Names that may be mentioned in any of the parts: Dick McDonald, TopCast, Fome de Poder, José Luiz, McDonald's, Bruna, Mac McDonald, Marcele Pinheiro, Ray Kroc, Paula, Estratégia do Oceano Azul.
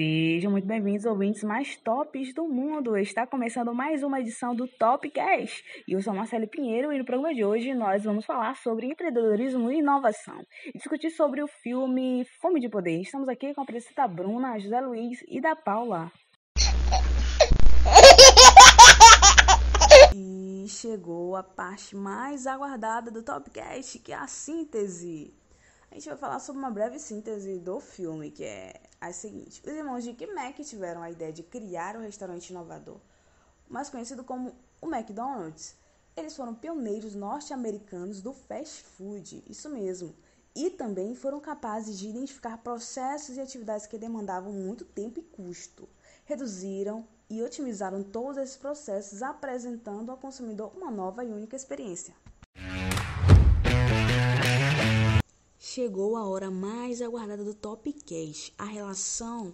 Sejam muito bem-vindos, ouvintes mais tops do mundo. Está começando mais uma edição do TopCast. Eu sou Marcele Pinheiro e no programa de hoje nós vamos falar sobre empreendedorismo e inovação e discutir sobre o filme Fome de Poder. Estamos aqui com a presença da Bruna, José Luiz e da Paula. E chegou a parte mais aguardada do TopCast, que é a síntese. A gente vai falar sobre uma breve síntese do filme, que é a seguinte. Os irmãos Dick e Mac tiveram a ideia de criar um restaurante inovador, mais conhecido como o McDonald's. Eles foram pioneiros norte-americanos do fast food, isso mesmo. E também foram capazes de identificar processos e atividades que demandavam muito tempo e custo. Reduziram e otimizaram todos esses processos, apresentando ao consumidor uma nova e única experiência. Chegou a hora mais aguardada do TopCast, a relação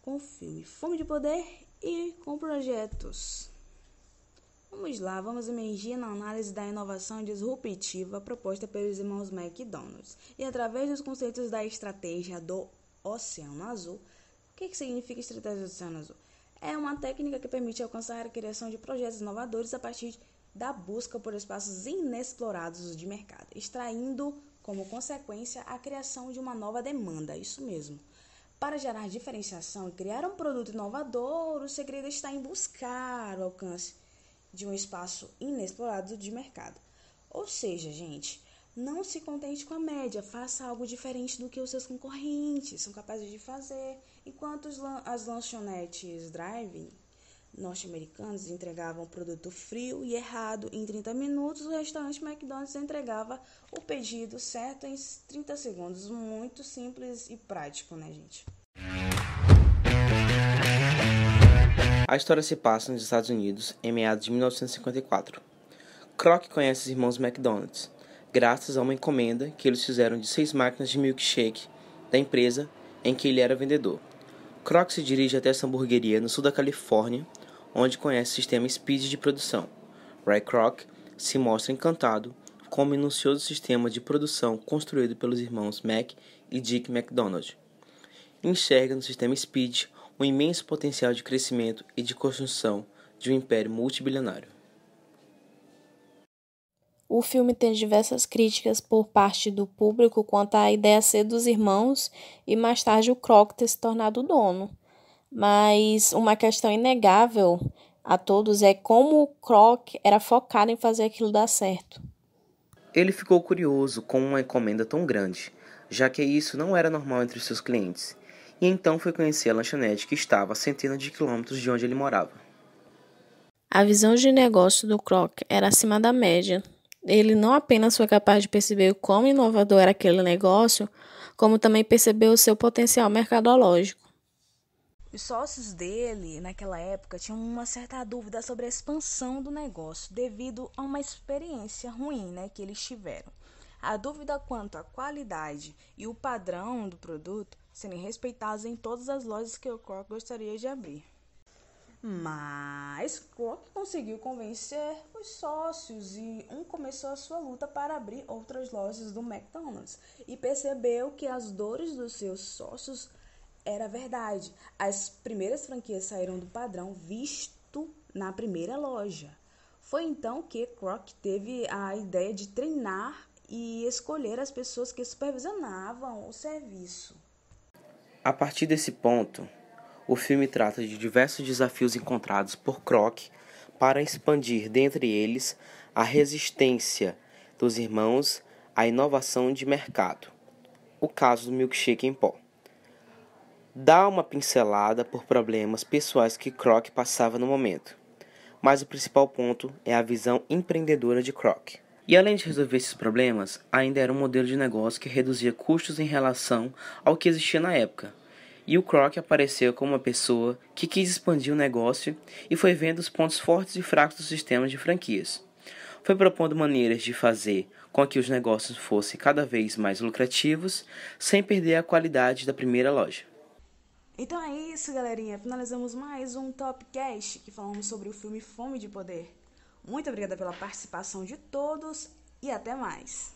com o filme Fome de Poder e com projetos. Vamos lá, vamos emergir na análise da inovação disruptiva proposta pelos irmãos McDonald's e através dos conceitos da estratégia do Oceano Azul. O que significa estratégia do Oceano Azul? É uma técnica que permite alcançar a criação de projetos inovadores a partir da busca por espaços inexplorados de mercado, extraindo como consequência a criação de uma nova demanda, isso mesmo. Para gerar diferenciação e criar um produto inovador, o segredo está em buscar o alcance de um espaço inexplorado de mercado. Ou seja, gente, não se contente com a média, faça algo diferente do que os seus concorrentes são capazes de fazer. Enquanto as lanchonetes drive-in norte-americanas entregavam produto frio e errado em 30 minutos, o restaurante McDonald's entregava o pedido certo em 30 segundos. Muito simples e prático, né, gente? A história se passa nos Estados Unidos em meados de 1954. Kroc conhece os irmãos McDonald's graças a uma encomenda que eles fizeram de 6 máquinas de milkshake da empresa em que ele era vendedor. Kroc se dirige até essa hamburgueria no sul da Califórnia, onde conhece o sistema Speed de produção. Ray Kroc se mostra encantado com o minucioso sistema de produção construído pelos irmãos Mac e Dick McDonald. Enxerga no sistema Speed um imenso potencial de crescimento e de construção de um império multibilionário. O filme tem diversas críticas por parte do público quanto à ideia ser dos irmãos e mais tarde o Kroc ter se tornado o dono. Mas uma questão inegável a todos é como o Kroc era focado em fazer aquilo dar certo. Ele ficou curioso com uma encomenda tão grande, já que isso não era normal entre seus clientes, e então foi conhecer a lanchonete que estava a centenas de quilômetros de onde ele morava. A visão de negócio do Kroc era acima da média. Ele não apenas foi capaz de perceber o quão inovador era aquele negócio, como também percebeu o seu potencial mercadológico. Os sócios dele, naquela época, tinham uma certa dúvida sobre a expansão do negócio, devido a uma experiência ruim, né, que eles tiveram. A dúvida quanto à qualidade e o padrão do produto serem respeitados em todas as lojas que o Kroc gostaria de abrir. Mas Kroc conseguiu convencer os sócios e um começou a sua luta para abrir outras lojas do McDonald's e percebeu que as dores dos seus sócios era verdade. As primeiras franquias saíram do padrão visto na primeira loja. Foi então que Kroc teve a ideia de treinar e escolher as pessoas que supervisionavam o serviço. A partir desse ponto, o filme trata de diversos desafios encontrados por Kroc para expandir, dentre eles, a resistência dos irmãos à inovação de mercado. O caso do milkshake em pó. Dá uma pincelada por problemas pessoais que Kroc passava no momento, mas o principal ponto é a visão empreendedora de Kroc. E além de resolver esses problemas, ainda era um modelo de negócio que reduzia custos em relação ao que existia na época. E o Kroc apareceu como uma pessoa que quis expandir o negócio e foi vendo os pontos fortes e fracos do sistema de franquias. Foi propondo maneiras de fazer com que os negócios fossem cada vez mais lucrativos, sem perder a qualidade da primeira loja. Então é isso, galerinha. Finalizamos mais um TopCast que falamos sobre o filme Fome de Poder. Muito obrigada pela participação de todos e até mais.